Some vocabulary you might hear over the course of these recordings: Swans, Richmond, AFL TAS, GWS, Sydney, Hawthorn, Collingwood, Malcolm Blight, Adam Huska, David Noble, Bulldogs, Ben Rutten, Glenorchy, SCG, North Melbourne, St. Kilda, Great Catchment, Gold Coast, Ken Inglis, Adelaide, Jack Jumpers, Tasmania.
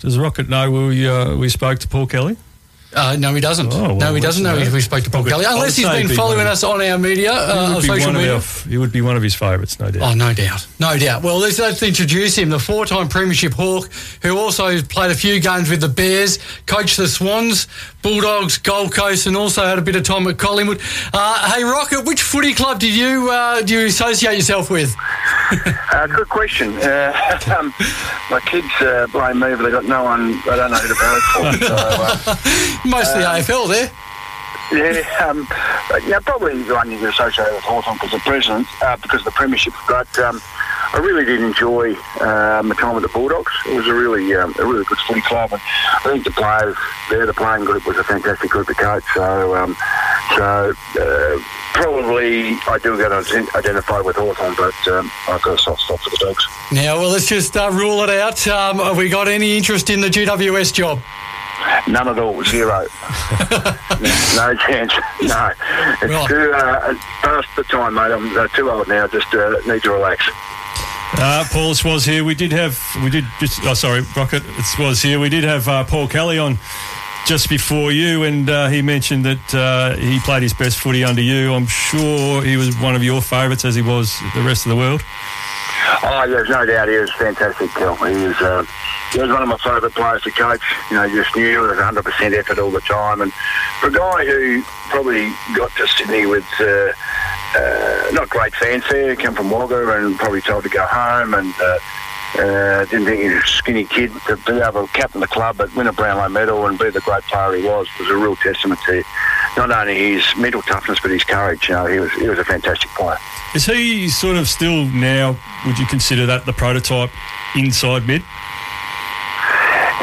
Does Rocket know we spoke to Paul Kelly? No, he doesn't. Oh, well, no, he doesn't know if we spoke to Paul Kelly. Unless he's been following us on our media, social media. He would be one of his favourites, no doubt. Oh, no doubt. No doubt. Well, let's introduce him, the four-time Premiership Hawk, who also played a few games with the Bears, coached the Swans, Bulldogs, Gold Coast, and also had a bit of time at Collingwood. Hey, Rocket, which footy club did you associate yourself with? Good question. My kids blame me, but they got no one. I don't know who to blame for. So, mostly AFL there. Yeah, yeah, probably the one you can associate with Hawthorn because the president, because of the premiership. But I really did enjoy my time at the Bulldogs. It was a really good footy club. And I think the players there, the playing group, was a fantastic group to coach. So, probably I do get identified with Hawthorn, but I've got a soft spot for the Dogs. Now, well, let's just rule it out. Have we got any interest in the GWS job? None at all, zero. No chance. No, it's right. Past the time, mate. I'm too old now. Just need to relax. Paul was here. Rocket was here. We did have Paul Kelly on just before you, and he mentioned that he played his best footy under you. I'm sure he was one of your favourites, as he was the rest of the world. Oh, yeah, there's no doubt he was fantastic, Kel. He was one of my favourite players to coach. You know, you just knew it was 100% effort all the time. And for a guy who probably got to Sydney with not great fanfare, came from Wagga and probably told to go home and didn't think he was a skinny kid, to be able to captain the club but win a Brownlow medal and be the great player he was a real testament to not only his mental toughness but his courage. You know, he was a fantastic player. Is he sort of still now, would you consider that the prototype inside mid?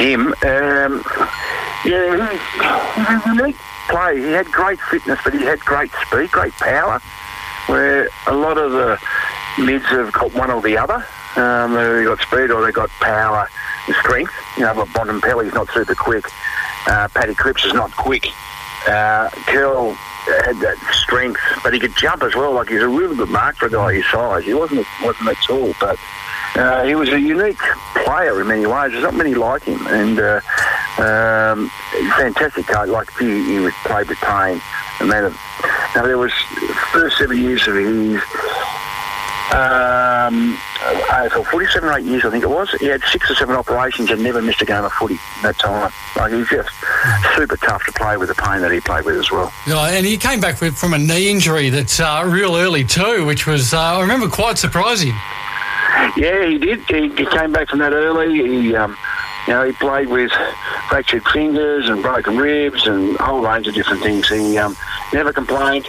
Him? Yeah, he was a unique player. He had great fitness but he had great speed, great power, where a lot of the mids have got one or the other. They got speed or they got power and strength. You know, but Bond and Pelly's not super quick. Paddy Cripps is not quick. Curl had that strength, but he could jump as well. Like, he's a really good mark for a guy his size. He wasn't at all, but he was a unique player in many ways. There's not many like him, and fantastic coach. Like, he was played with pain. And then, now there was the first 7 years of his. AFL footy, 7 or 8 years I think it was. He had 6 or 7 operations and never missed a game of footy in that time. Like, he's just super tough to play with the pain that he played with as well. Yeah, and he came back from a knee injury that's real early too, which was, I remember, quite surprising. Yeah, he did. He came back from that early. He, you know, he played with fractured fingers and broken ribs and a whole range of different things. He never complained.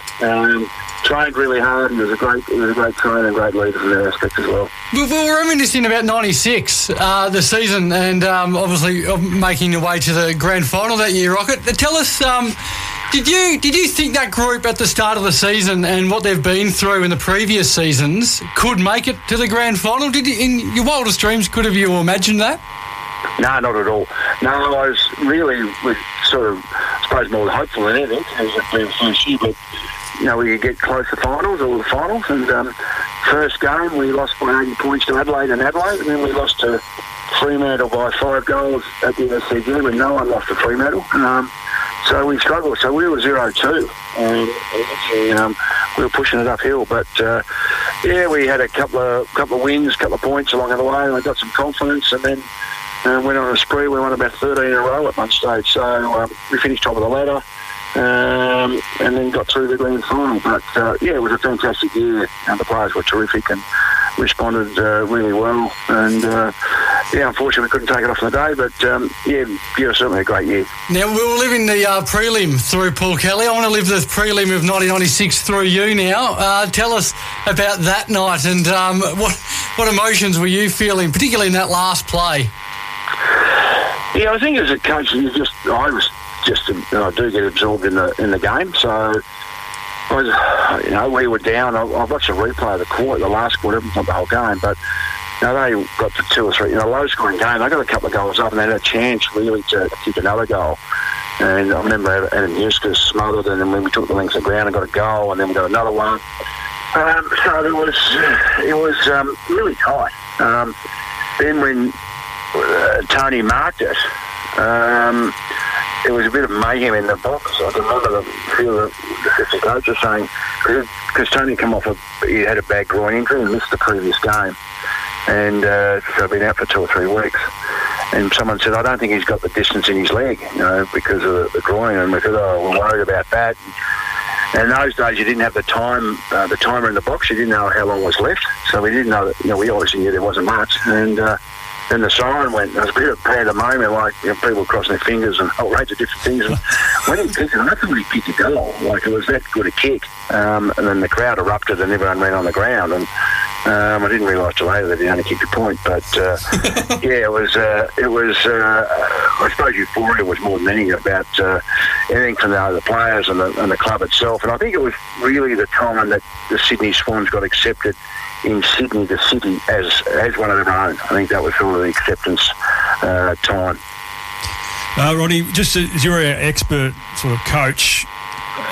Trained really hard and was a great trainer and great leader from that aspect as well. We were reminiscing about '96, the season, and obviously making the way to the grand final that year, Rocket. Tell us, did you think that group at the start of the season and what they've been through in the previous seasons could make it to the grand final? Did you, in your wildest dreams, could have you imagined that? No, not at all. No, I was really sort of, I suppose, more hopeful than anything. But you know, we could get close to finals or the finals, and first game we lost by 80 points to Adelaide in Adelaide, and then we lost to Fremantle by 5 goals at the SCG when no one lost to Fremantle. So we struggled. So we were 0-2, and we were pushing it uphill. But yeah, we had a couple of wins, couple of points along the way, and we got some confidence, and then went on a spree. We won about 13 in a row at one stage. So we finished top of the ladder. And then got through the grand final. But, yeah, it was a fantastic year. And the players were terrific and responded really well. And, yeah, unfortunately we couldn't take it off on the day. But, yeah, certainly a great year. Now, we'll live in the prelim through Paul Kelly. I want to live the prelim of 1996 through you now. Tell us about that night and what emotions were you feeling, particularly in that last play? Yeah, I think as a coach, I do get absorbed in the game. So, you know, we were down. I watched a replay of the last quarter, not the whole game, but you know, they got to 2 or 3, you know, low-scoring game. They got a couple of goals up and they had a chance really to kick another goal. And I remember Adam Huska smothered, and then when we took the length of the ground and got a goal, and then we got another one. So it was really tight. Then when Tony marked it. It was a bit of mayhem in the box. I can remember a few of the assistant coaches saying, because Tony came off, he had a bad groin injury and missed the previous game. And so been out for 2 or 3 weeks. And someone said, I don't think he's got the distance in his leg, you know, because of the groin. And we said, oh, we're worried about that. And in those days, you didn't have the timer in the box. You didn't know how long was left. So we didn't know that, you know, we obviously knew there wasn't much. And then the siren went. It was a bit of pandemonium, like, you know, people crossing their fingers and all rates of different things. And when he kicked it, I thought he kicked a goal. Like, it was that good a kick. And then the crowd erupted and everyone ran on the ground. And I didn't realise till later that he only kicked a point. But, yeah, it was I suppose euphoria was more than anything about anything from the other players and the club itself. And I think it was really the time that the Sydney Swans got accepted in Sydney, the city, as one of their own. I think that was sort of the acceptance time. Ronnie, just as you're an expert sort of coach,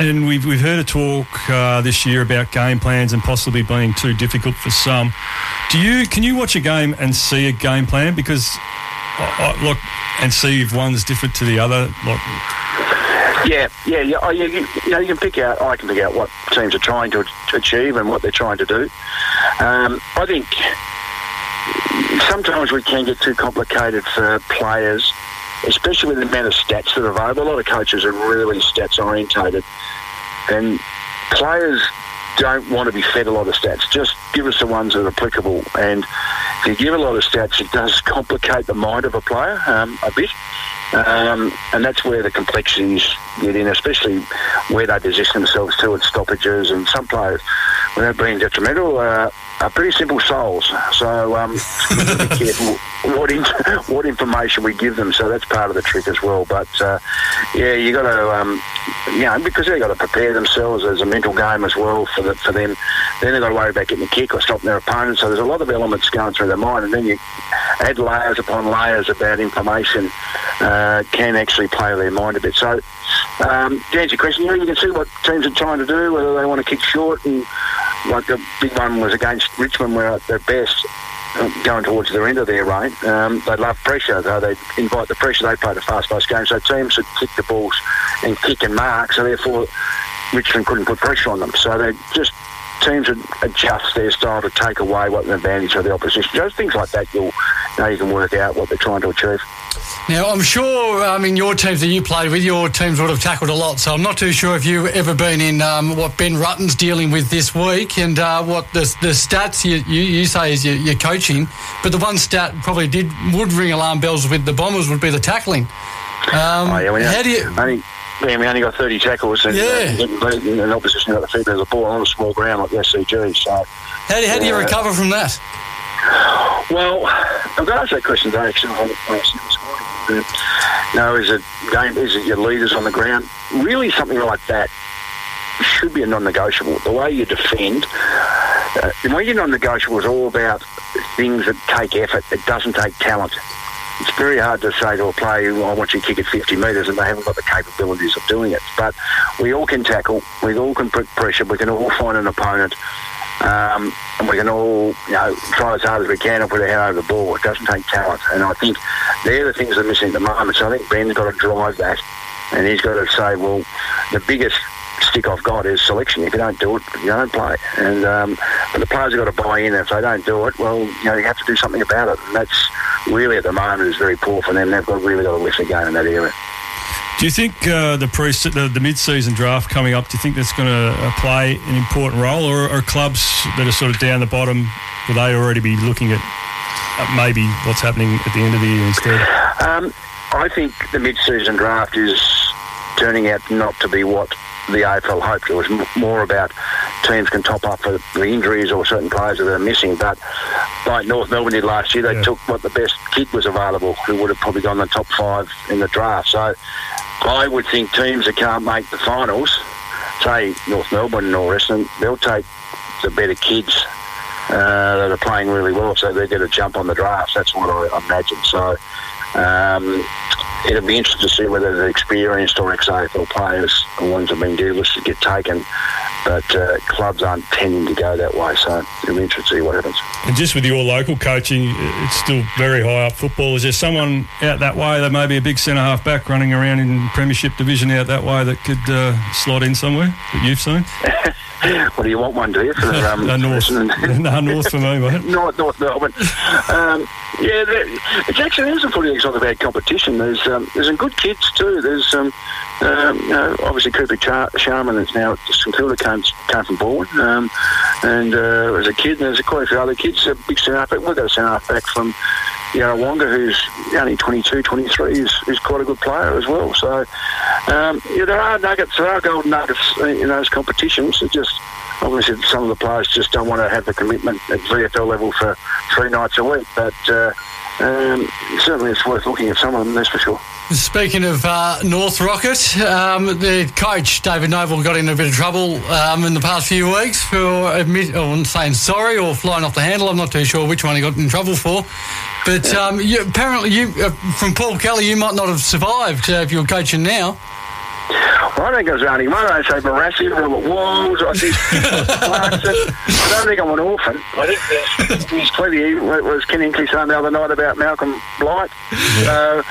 and we've heard a talk this year about game plans and possibly being too difficult for some. Can you watch a game and see a game plan? Because, look, and see if one's different to the other. Like, yeah. You can pick out. I can pick out what teams are trying to achieve and what they're trying to do. I think sometimes we can get too complicated for players, especially with the amount of stats that are available. A lot of coaches are really stats orientated, and players don't want to be fed a lot of stats. Just give us the ones that are applicable. And if you give a lot of stats, it does complicate the mind of a player a bit. And that's where the complexities get in, especially where they position themselves to at stoppages. And some players, without being detrimental, are pretty simple souls. So we've got to be careful what information we give them. So that's part of the trick as well. But yeah, you got to, you know, because they got to prepare themselves as a mental game as well for them. Then they've got to worry about getting a kick or stopping their opponent. So there's a lot of elements going through their mind, and then you add layers upon layers about information can actually play their mind a bit. So to answer your question, you know, you can see what teams are trying to do, whether they want to kick short, and like the big one was against Richmond, where at their best, going towards their end of their reign, they love pressure, though they invite the pressure. They play the fast-paced game, so teams should kick the balls and kick and mark, so therefore Richmond couldn't put pressure on them. So they just, teams would adjust their style to take away what an advantage of the opposition. Just things like that, you can work out what they're trying to achieve. Now, I'm sure in your teams that you played with, your teams would have tackled a lot, so I'm not too sure if you've ever been in what Ben Rutten's dealing with this week and what the stats you say is your coaching, but the one stat probably would ring alarm bells with the Bombers would be the tackling. We only got 30 tackles and an opposition got the feedback of the ball on a small ground like the SCG. So, how do you recover from that? Well, I've got to ask that question today, actually. No, is it your leaders on the ground? Really, something like that should be a non-negotiable. The way you defend, the way your non-negotiable is all about things that take effort. It doesn't take talent. It's very hard to say to a player, well, I want you to kick at 50 metres, and they haven't got the capabilities of doing it. But we all can tackle, we all can put pressure, we can all find an opponent, and we can all, you know, try as hard as we can and put our head over the ball. It doesn't take talent. And I think they're the things that are missing at the moment. So I think Ben's got to drive that, and he's got to say, well, the biggest stick I've got is selection. If you don't do it, you don't play. And but the players have got to buy in. If they don't do it, well, you know, you have to do something about it. And that's really at the moment is very poor for them. They've really got to lift the game in that area. Do you think the mid-season draft coming up, do you think that's going to play an important role, or are clubs that are sort of down the bottom, will they already be looking at maybe what's happening at the end of the year instead? I think the mid-season draft is turning out not to be what the AFL hoped. It was more about teams can top up for the injuries or certain players that are missing. But like North Melbourne did last year, they took what the best kid was available, who would have probably gone the top 5 in the draft. So I would think teams that can't make the finals, say North Melbourne or Essendon, they'll take the better kids that are playing really well, so they're going to jump on the drafts. That's what I imagine. So it'll be interesting to see whether the experienced or ex-AFL players, the ones that have been delisted, get taken But clubs aren't tending to go that way, so it'll be interesting to see what happens. And just with your local coaching, it's still very high up football. Is there someone out that way that may be a big centre-half back running around in Premiership Division out that way that could slot in somewhere that you've seen? What do you want one, do you? For, north. No, north for me, mate. North Melbourne. Yeah, it's actually is a pretty exotic bad competition. There's some good kids too. There's obviously Cooper Sharman that's now at St. Kilda came from Bond, and as a kid, and there's quite a few other kids. A big centre-half-back. We've got a centre-half-back from Yarrawonga, who's only 22, 23, is quite a good player as well. So, there are nuggets, there are golden nuggets in those competitions. It's just, obviously, some of the players just don't want to have the commitment at VFL level for 3 nights a week, but certainly it's worth looking at some of them, that's for sure. Speaking of North Rocket, the coach, David Noble, got in a bit of trouble in the past few weeks for saying sorry or flying off the handle. I'm not too sure which one he got in trouble for. But apparently, from Paul Kelly, you might not have survived if you're coaching now. Well, I don't think it was only one. I don't say Barassi, Robert Walls, I think Clarkson. I don't think I'm an orphan. I think there's plenty. It was Ken Inglis on the other night about Malcolm Blight. Yeah.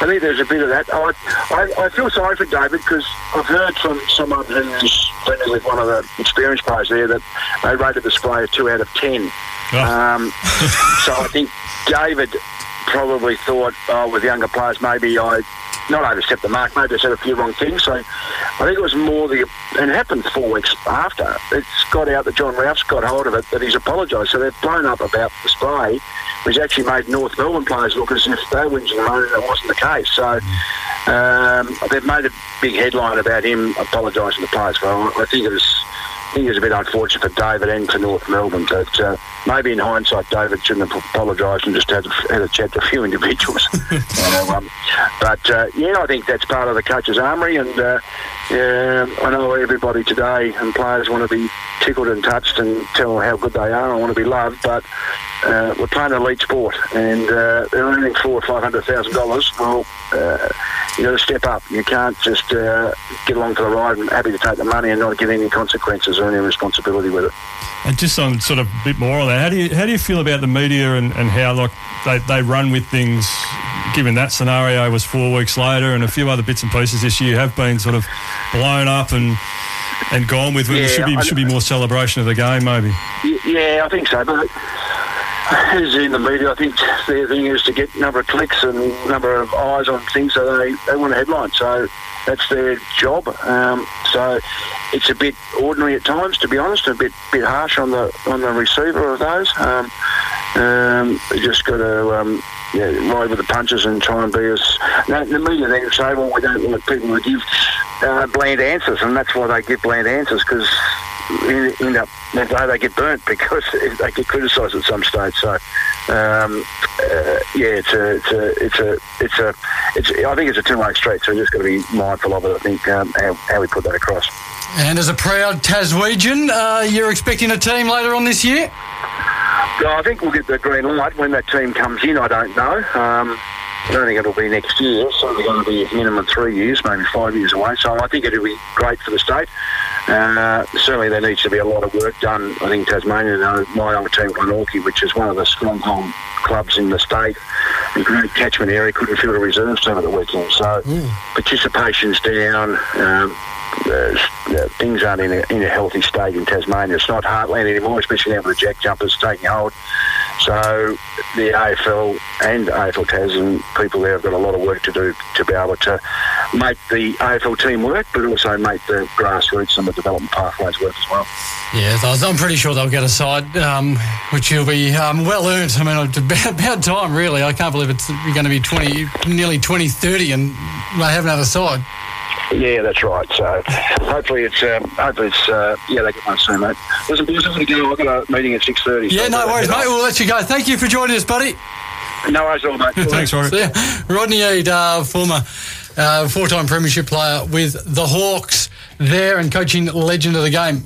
I think there's a bit of that. I feel sorry for David because I've heard from someone who's been with one of the experienced players there that they rated the display a 2 out of 10. Oh. So I think David probably thought, with younger players, maybe I... not overstepped the mark, maybe I said a few wrong things. So I think it was more and it happened 4 weeks after. It's got out that John Ralph's got hold of it, that he's apologised. So they've blown up about the display, which actually made North Melbourne players look as if they were in the moment, and it wasn't the case. So they've made a big headline about him apologising to the players. Well, I think it was a bit unfortunate for David and for North Melbourne, but maybe in hindsight, David shouldn't have apologised and just had a chat to a few individuals. I think that's part of the coach's armoury, and I know everybody today and players want to be tickled and touched and tell how good they are and want to be loved, but we're playing elite sport, and they're earning $400,000 or $500,000. Well, you got to step up. You can't just get along for the ride and happy to take the money and not get any consequences or any responsibility with it. And just on sort of a bit more on that, how do you feel about the media and how like they run with things? Given that scenario was 4 weeks later, and a few other bits and pieces this year have been sort of blown up and gone with. Yeah, there should be more celebration of the game, maybe. Yeah, I think so, but. As in the media, I think their thing is to get number of clicks and number of eyes on things, so they want a headline. So that's their job. So it's a bit ordinary at times, to be honest, a bit harsh on the receiver of those. You just got to ride with the punches and try and be as... Now, the media then say, well, we don't want people to give bland answers, and that's why they give bland answers, because... end up they get burnt because they get criticised at some stage. So I think it's a two-way street. So we're just got to be mindful of it. I think how we put that across. And as a proud Taswegian, you're expecting a team later on this year? No, I think we'll get the green light when that team comes in. I don't know. I don't think it'll be next year. It's certainly going to be a minimum 3 years, maybe 5 years away. So I think it'll be great for the state. Certainly there needs to be a lot of work done. I think Tasmania, my old team, Glenorchy, which is one of the stronghold clubs in the state, a great catchment area, couldn't field a reserve team at the weekend. So participation's down. Things aren't in a healthy state in Tasmania. It's not heartland anymore, especially now with the jack jumpers taking hold. So the AFL and AFL Tas and people there have got a lot of work to do to be able to make the AFL team work, but also make the grassroots and the development pathways work as well. Yeah, I'm pretty sure they'll get a side, which will be well earned. I mean, it's about time, really. I can't believe it's going to be nearly 2030 and they haven't had a side. Yeah, that's right. So hopefully they get one soon, mate. Listen, boys, I've got a meeting at 6:30. Yeah, so no worries, mate. We'll let you go. Thank you for joining us, buddy. No worries, all mate. Thanks, Rodney. Yeah. Rodney Eade, former four-time premiership player with the Hawks, there and coaching legend of the game.